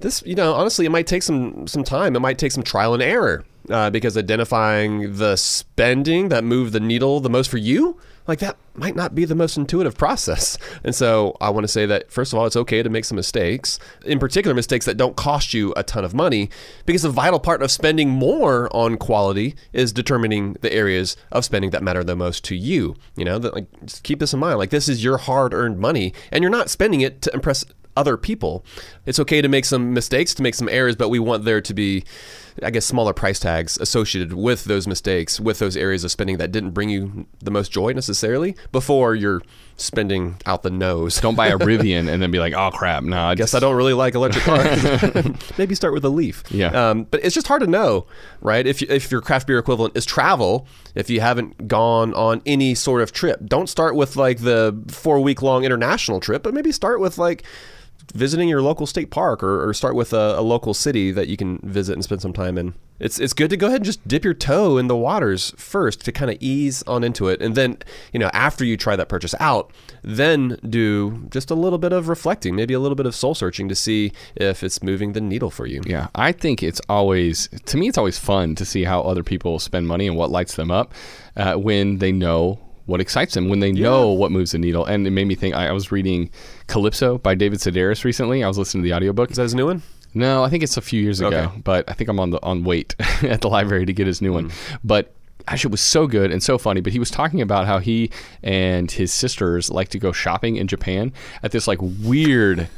this, you know, honestly, it might take some, some time. It might take some trial and error. Uh, because identifying the spending that moved the needle the most for you, like that might not be the most intuitive process. And so I want to say that, first of all, it's okay to make some mistakes, in particular mistakes that don't cost you a ton of money, because the vital part of spending more on quality is determining the areas of spending that matter the most to you. You know, that, like, just keep this in mind, like this is your hard-earned money and you're not spending it to impress other people. It's okay to make some mistakes, to make some errors, but we want there to be, I guess, smaller price tags associated with those mistakes, with those areas of spending that didn't bring you the most joy necessarily before you're spending out the nose. Don't buy a Rivian and then be like, oh crap, no. I guess just... I don't really like electric cars. Maybe start with a Leaf. Yeah. Um, but it's just hard to know, right? If, you, if your craft beer equivalent is travel, if you haven't gone on any sort of trip, don't start with like the four week long international trip, but maybe start with like visiting your local state park, or, or start with a, a local city that you can visit and spend some time in. It's it's good to go ahead and just dip your toe in the waters first to kind of ease on into it. And then, you know, after you try that purchase out, then do just a little bit of reflecting, maybe a little bit of soul searching to see if it's moving the needle for you. Yeah, I think it's always, to me, it's always fun to see how other people spend money and what lights them up uh, when they know what excites them, when they know yeah. what moves the needle. And it made me think, I, I was reading Calypso by David Sedaris recently. I was listening to the audiobook. Is that his new one? No, I think it's a few years ago, okay. but I think I'm on the on wait at the library to get his new one. Mm. But actually, it was so good and so funny, but he was talking about how he and his sisters like to go shopping in Japan at this like weird,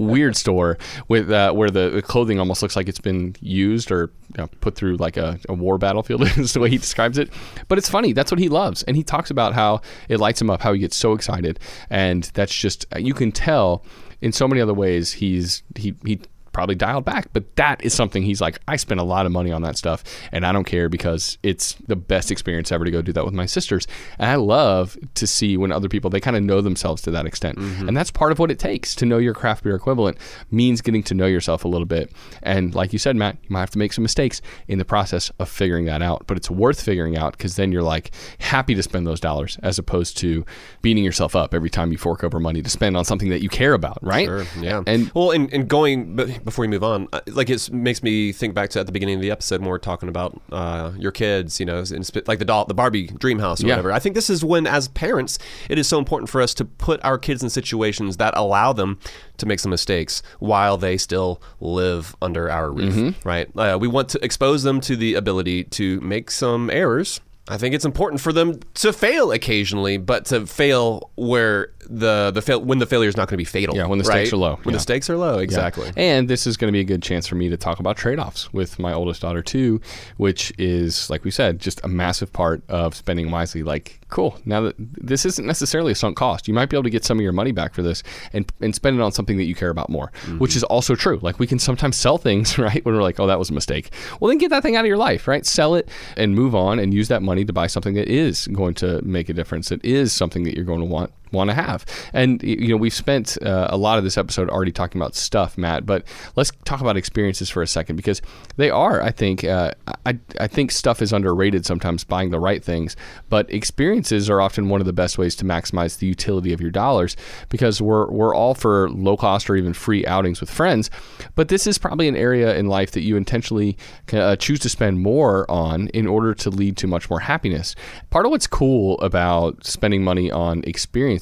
weird store with uh, where the, the clothing almost looks like it's been used or you know, put through like a, a war battlefield is the way he describes it. But it's funny. That's what he loves. And he talks about how it lights him up, how he gets so excited. And that's just, you can tell in so many other ways he's, he, he, probably dialed back, but that is something he's like, I spent a lot of money on that stuff and I don't care because it's the best experience ever to go do that with my sisters. And I love to see when other people, they kind of know themselves to that extent. Mm-hmm. And that's part of what it takes to know your craft beer equivalent, means getting to know yourself a little bit. And like you said, Matt, you might have to make some mistakes in the process of figuring that out, but it's worth figuring out because then you're like happy to spend those dollars as opposed to beating yourself up every time you fork over money to spend on something that you care about, right? Sure, yeah. And well, and, and going, but before we move on, like it makes me think back to at the beginning of the episode when we were talking about uh, your kids, you know, and like the doll, the Barbie dream house or yeah. whatever. I think this is when, as parents, it is so important for us to put our kids in situations that allow them to make some mistakes while they still live under our roof, mm-hmm. right? Uh, we want to expose them to the ability to make some errors. I think it's important for them to fail occasionally, but to fail where the the fail when the failure is not going to be fatal. Yeah, when the right? stakes are low. When yeah. the stakes are low, exactly. Yeah. And this is going to be a good chance for me to talk about trade-offs with my oldest daughter too, which is, like we said, just a massive part of spending wisely. Like, cool, now that this isn't necessarily a sunk cost. You might be able to get some of your money back for this and and spend it on something that you care about more, mm-hmm. which is also true. Like we can sometimes sell things, right? When we're like, oh, that was a mistake. Well, then get that thing out of your life, right? Sell it and move on and use that money to buy something that is going to make a difference. It is something that you're going to want want to have. And you know, we've spent uh, a lot of this episode already talking about stuff, Matt, but let's talk about experiences for a second because they are, I think, uh, I, I think stuff is underrated sometimes, buying the right things, but experiences are often one of the best ways to maximize the utility of your dollars because we're, we're all for low cost or even free outings with friends, but this is probably an area in life that you intentionally uh, choose to spend more on in order to lead to much more happiness. Part of what's cool about spending money on experiences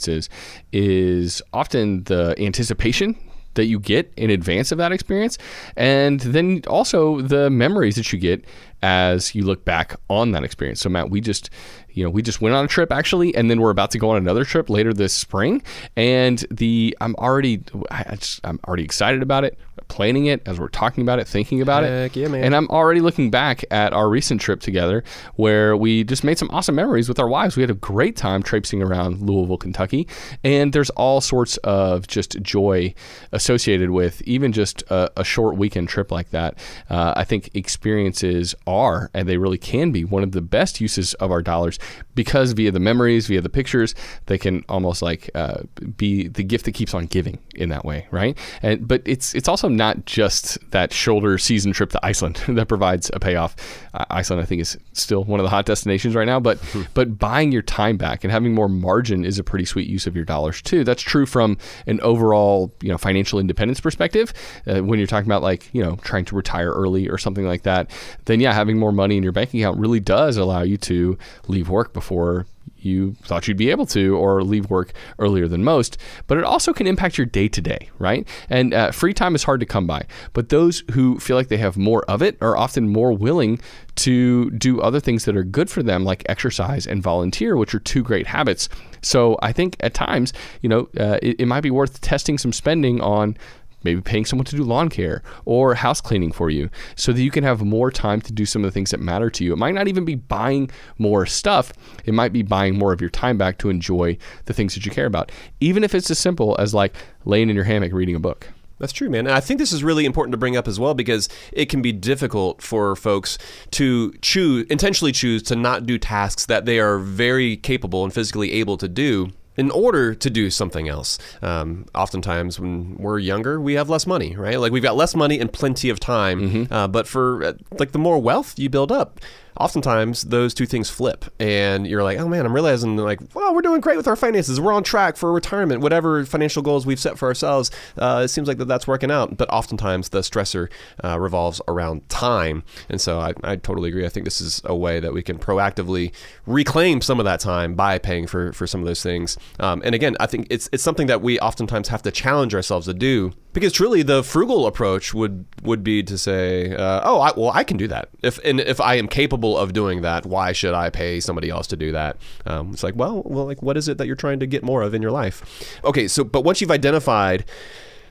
is often the anticipation that you get in advance of that experience, and then also the memories that you get as you look back on that experience. So Matt, we just, you know, we just went on a trip actually, and then we're about to go on another trip later this spring. And the I'm already, I just, I'm already excited about it, planning it as we're talking about it, thinking about Heck it. Yeah, man. And I'm already looking back at our recent trip together, where we just made some awesome memories with our wives. We had a great time traipsing around Louisville, Kentucky, and there's all sorts of just joy associated with even just a, a short weekend trip like that. Uh, I think experiences are, and they really can be, one of the best uses of our dollars. Because via the memories, via the pictures, they can almost like uh, be the gift that keeps on giving in that way, right? And but it's it's also not just that shoulder season trip to Iceland that provides a payoff. Uh, Iceland, I think, is still one of the hot destinations right now. But mm-hmm. but buying your time back and having more margin is a pretty sweet use of your dollars too. That's true from an overall you know financial independence perspective. Uh, when you're talking about like you know trying to retire early or something like that, then yeah, having more money in your bank account really does allow you to leave work before you thought you'd be able to, or leave work earlier than most, but it also can impact your day to day, right? And uh, free time is hard to come by, but those who feel like they have more of it are often more willing to do other things that are good for them, like exercise and volunteer, which are two great habits. So I think at times, you know, uh, it, it might be worth testing some spending on maybe paying someone to do lawn care or house cleaning for you so that you can have more time to do some of the things that matter to you. It might not even be buying more stuff. It might be buying more of your time back to enjoy the things that you care about, even if it's as simple as like laying in your hammock reading a book. That's true, man. And I think this is really important to bring up as well because it can be difficult for folks to choose, intentionally choose to not do tasks that they are very capable and physically able to do in order to do something else. Um, oftentimes when we're younger, we have less money, right? Like we've got less money and plenty of time. Mm-hmm. Uh, but for uh, like the more wealth you build up, oftentimes those two things flip and you're like, oh man, I'm realizing like, well, we're doing great with our finances. We're on track for retirement, whatever financial goals we've set for ourselves. Uh, it seems like that that's working out. But oftentimes the stressor uh, revolves around time. And so I, I totally agree. I think this is a way that we can proactively reclaim some of that time by paying for, for some of those things. Um, and again, I think it's, it's something that we oftentimes have to challenge ourselves to do, because truly the frugal approach would, would be to say, uh, oh, I, well, I can do that. If, and if I am capable of doing that, why should I pay somebody else to do that? Um, it's like, well, well, like, what is it that you're trying to get more of in your life? Okay, so, but once you've identified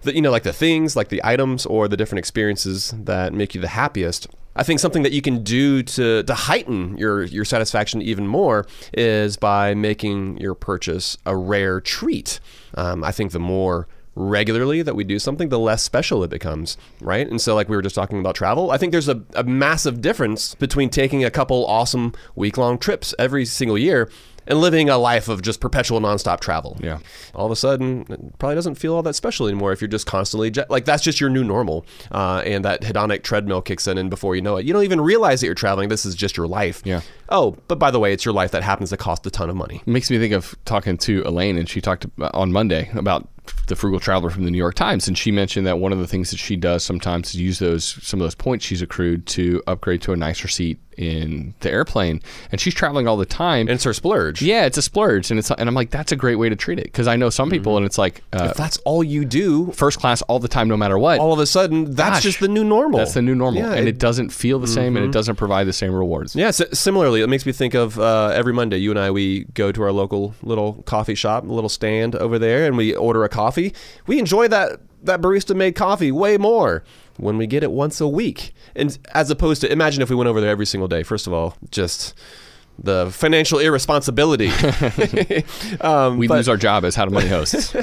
that, you know, like the things, like the items or the different experiences that make you the happiest, I think something that you can do to, to heighten your, your satisfaction even more is by making your purchase a rare treat. Um, I think the more regularly that we do something, the less special it becomes, right? And so like we were just talking about travel, I think there's a, a massive difference between taking a couple awesome week-long trips every single year and living a life of just perpetual nonstop travel. Yeah. All of a sudden, it probably doesn't feel all that special anymore if you're just constantly, jet- like that's just your new normal. Uh, and that hedonic treadmill kicks in, and before you know it, you don't even realize that you're traveling. This is just your life. Yeah. Oh, but by the way, it's your life that happens to cost a ton of money. It makes me think of talking to Elaine, and she talked on Monday about the Frugal Traveler from the New York Times. And she mentioned that one of the things that she does sometimes is use those, some of those points she's accrued to upgrade to a nicer seat in the airplane, and she's traveling all the time. And it's her splurge. Yeah, it's a splurge. And it's, and I'm like, that's a great way to treat it. Because I know some people, mm-hmm. and it's like, uh, if that's all you do, first class all the time, no matter what, all of a sudden, that's gosh, just the new normal. That's the new normal. Yeah, and it, it doesn't feel the mm-hmm. same, and it doesn't provide the same rewards. Yeah, so similarly, it makes me think of uh, every Monday, you and I, we go to our local little coffee shop, a little stand over there, and we order a coffee. We enjoy that that barista made coffee way more when we get it once a week. And as opposed to, imagine if we went over there every single day. First of all, just the financial irresponsibility. um, we'd but, lose our job as How to Money hosts.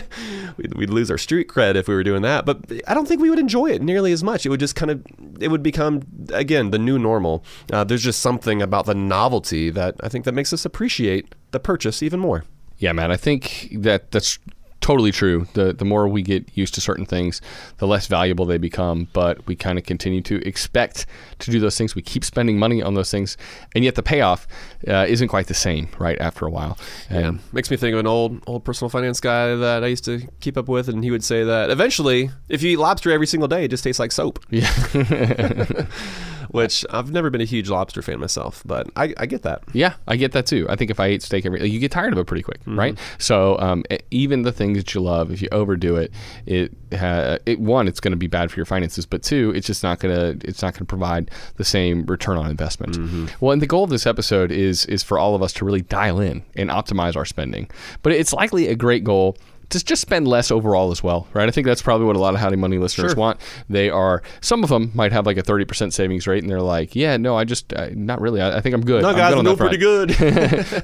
we'd, we'd lose our street cred if we were doing that. But I don't think we would enjoy it nearly as much. It would just kind of, it would become, again, the new normal. Uh, there's just something about the novelty that I think that makes us appreciate the purchase even more. Yeah, man, I think that that's totally true. The the more we get used to certain things, the less valuable they become, but we kind of continue to expect to do those things. We keep spending money on those things, and yet the payoff uh, isn't quite the same, right, after a while. And yeah. Makes me think of an old old personal finance guy that I used to keep up with, and he would say that eventually, if you eat lobster every single day, it just tastes like soap. Yeah. Which I've never been a huge lobster fan myself, but I, I get that. Yeah, I get that too. I think if I ate steak every, you get tired of it pretty quick, mm-hmm. right? So um, even the things that you love, if you overdo it, it, ha- it one, it's going to be bad for your finances, but two, it's just not going to, it's not going to provide the same return on investment. Mm-hmm. Well, and the goal of this episode is is for all of us to really dial in and optimize our spending, but it's likely a great goal. Just just spend less overall as well, right? I think that's probably what a lot of How to Money listeners sure. want. They are, some of them might have like a thirty percent savings rate, and they're like, yeah, no, I just, I, not really. I, I think I'm good. No, I'm guys, I'm doing pretty good.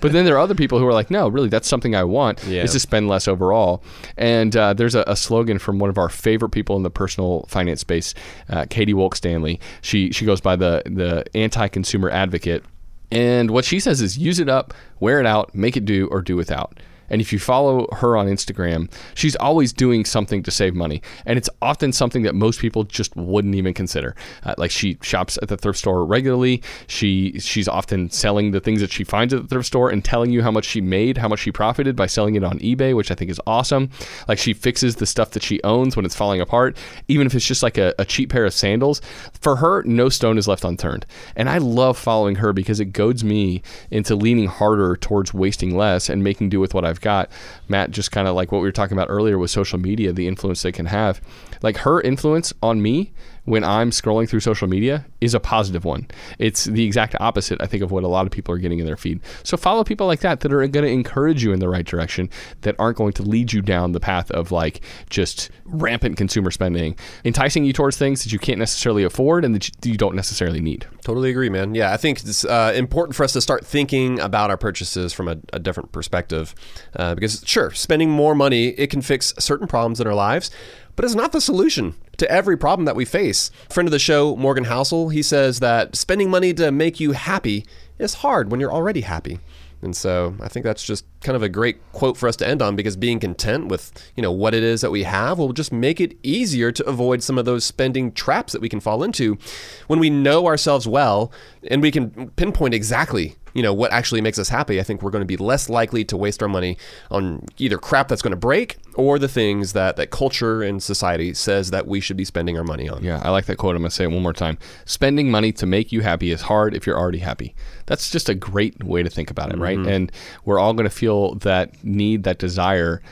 But then there are other people who are like, no, really, that's something I want yeah. is to spend less overall. And uh, there's a, a slogan from one of our favorite people in the personal finance space, uh, Katie Wolk Stanley. She, she goes by the, the anti-consumer advocate. And what she says is use it up, wear it out, make it do, or do without. And if you follow her on Instagram, she's always doing something to save money. And it's often something that most people just wouldn't even consider. Uh, like she shops at the thrift store regularly. She She's often selling the things that she finds at the thrift store and telling you how much she made, how much she profited by selling it on eBay, which I think is awesome. Like she fixes the stuff that she owns when it's falling apart, even if it's just like a, a cheap pair of sandals. For her, no stone is left unturned. And I love following her because it goads me into leaning harder towards wasting less and making do with what I've got. Matt, just kind of like what we were talking about earlier with social media, the influence they can have. Like her influence on me when I'm scrolling through social media is a positive one. It's the exact opposite, I think, of what a lot of people are getting in their feed. So follow people like that that are going to encourage you in the right direction, that aren't going to lead you down the path of like just rampant consumer spending, enticing you towards things that you can't necessarily afford and that you don't necessarily need. Totally agree, man. Yeah, I think it's uh, important for us to start thinking about our purchases from a, a different perspective uh, because sure, spending more money, it can fix certain problems in our lives, but it's not the solution to every problem that we face. Friend of the show, Morgan Housel, he says that spending money to make you happy is hard when you're already happy. And so I think that's just kind of a great quote for us to end on, because being content with, you know, what it is that we have will just make it easier to avoid some of those spending traps that we can fall into when we know ourselves well and we can pinpoint exactly, you know, what actually makes us happy. I think we're going to be less likely to waste our money on either crap that's going to break or the things that, that culture and society says that we should be spending our money on. Yeah, I like that quote. I'm going to say it one more time. Spending money to make you happy is hard if you're already happy. That's just a great way to think about it, right? Mm-hmm. And we're all going to feel that need, that desire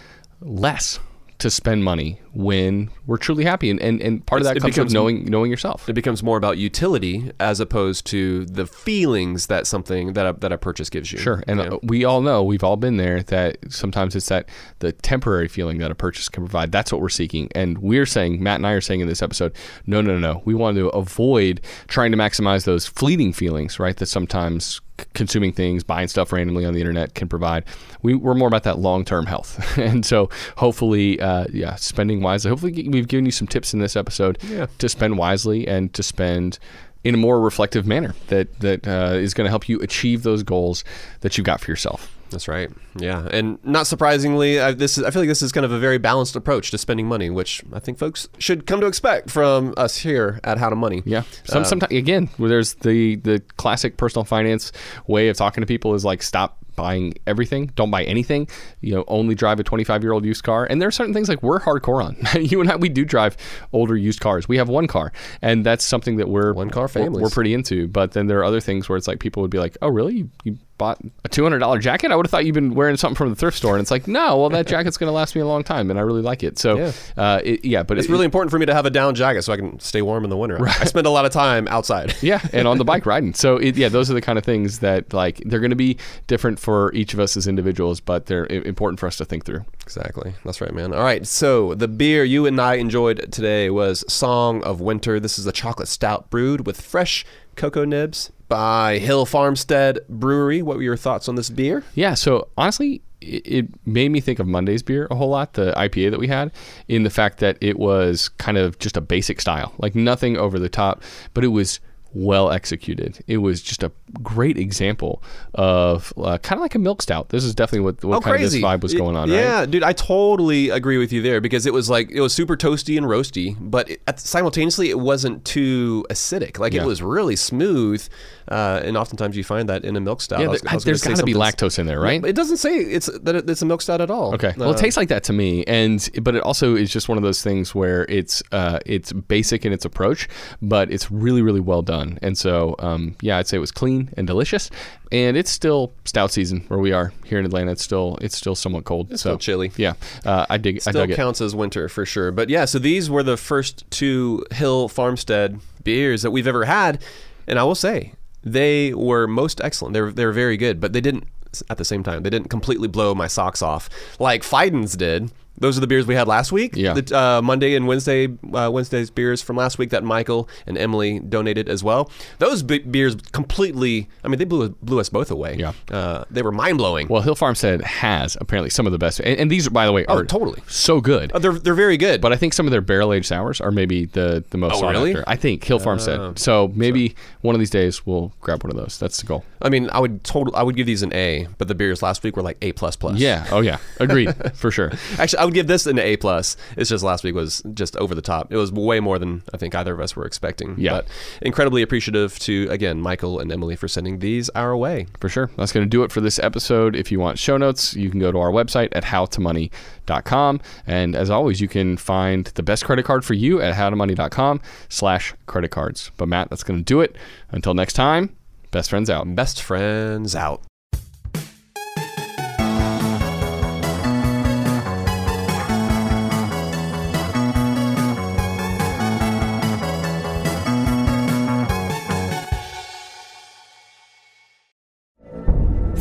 less to spend money when we're truly happy. And and, and part of that it comes becomes, from knowing knowing yourself. It becomes more about utility as opposed to the feelings that something, that a, that a purchase gives you. Sure. And you know? We all know, we've all been there, that sometimes it's that the temporary feeling that a purchase can provide. That's what we're seeking. And we're saying, Matt and I are saying in this episode, no, no, no, no. We want to avoid trying to maximize those fleeting feelings, right? That sometimes consuming things, buying stuff randomly on the internet can provide. We, we're more about that long-term health. And so hopefully, uh, yeah, spending wisely. Hopefully we've given you some tips in this episode yeah. to spend wisely and to spend in a more reflective manner that, that uh, is going to help you achieve those goals that you've got for yourself. That's right. Yeah. And not surprisingly, I, this is, I feel like this is kind of a very balanced approach to spending money, which I think folks should come to expect from us here at How to Money. Yeah. Some, uh, sometimes, again, where there's the, the classic personal finance way of talking to people is like, stop buying everything. Don't buy anything. You know, only drive a twenty-five year old used car. And there are certain things like we're hardcore on. You and I, we do drive older used cars. We have one car, and that's something that we're one car families. We're pretty into. But then there are other things where it's like people would be like, "Oh, really? You, you bought a two hundred dollar jacket? I would have thought you've been wearing something from the thrift store." And it's like, no, well, that jacket's going to last me a long time, and I really like it. So, yeah, uh, it, yeah but it's it, really important for me to have a down jacket so I can stay warm in the winter. Right. I spend a lot of time outside. Yeah, and on the bike riding. So, it, yeah, those are the kind of things that like they're going to be different for each of us as individuals, but they're important for us to think through. Exactly. That's right, man. All right. So the beer you and I enjoyed today was Song of Winter. This is a chocolate stout brewed with fresh cocoa nibs by Hill Farmstead Brewery. What were your thoughts on this beer? Yeah. So honestly, it made me think of Monday's beer a whole lot, the I P A that we had, in the fact that it was kind of just a basic style, like nothing over the top, but it was well executed. It was just a great example of uh, kind of like a milk stout. This is definitely what, what oh, kind crazy. of this vibe was going on, it, yeah, right? Yeah, dude, I totally agree with you there, because it was like, it was super toasty and roasty, but it, at, simultaneously it wasn't too acidic. Like yeah. it was really smooth, uh, and oftentimes you find that in a milk stout. Yeah, I was, I was there's got to be lactose in there, right? It doesn't say it's that it, it's a milk stout at all. Okay, uh, well it tastes like that to me, and but it also is just one of those things where it's uh, it's basic in its approach, but it's really, really well done. And so, um, yeah, I'd say it was clean and delicious. And it's still stout season where we are here in Atlanta. It's still it's still somewhat cold. It's so, still chilly. Yeah, uh, I dig. Still I dug counts it. as winter for sure. But yeah, so these were the first two Hill Farmstead beers that we've ever had, and I will say they were most excellent. They're they're very good, but they didn't at the same time they didn't completely blow my socks off like Feiden's did. Those are the beers we had last week. Yeah. The, uh, Monday and Wednesday, uh, Wednesday's beers from last week that Michael and Emily donated as well. Those b- beers completely, I mean, they blew blew us both away. Yeah. Uh, they were mind-blowing. Well, Hill Farmstead has apparently some of the best. And, and these, by the way, are oh, totally. so good. Oh, they're they're very good. But I think some of their barrel-aged sours are maybe the, the most oh, sought really? after. I think Hill Farmstead. Uh, so maybe so. one of these days we'll grab one of those. That's the goal. I mean, I would total, I would give these an A, but the beers last week were like A plus plus. Yeah. Oh, yeah. Agreed. For sure. Actually, I would give this an A plus. It's just last week was just over the top. It was way more than I think either of us were expecting. Yeah. But incredibly appreciative to, again, Michael and Emily for sending these our way. For sure. That's going to do it for this episode. If you want show notes, you can go to our website at how to money dot com. And as always, you can find the best credit card for you at how to money dot com slash credit cards. But Matt, that's going to do it. Until next time, best friends out. Best friends out.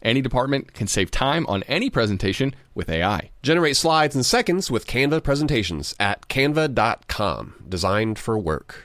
Any department can save time on any presentation with A I. Generate slides in seconds with Canva presentations at Canva dot com, designed for work.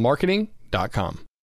marketing dot com.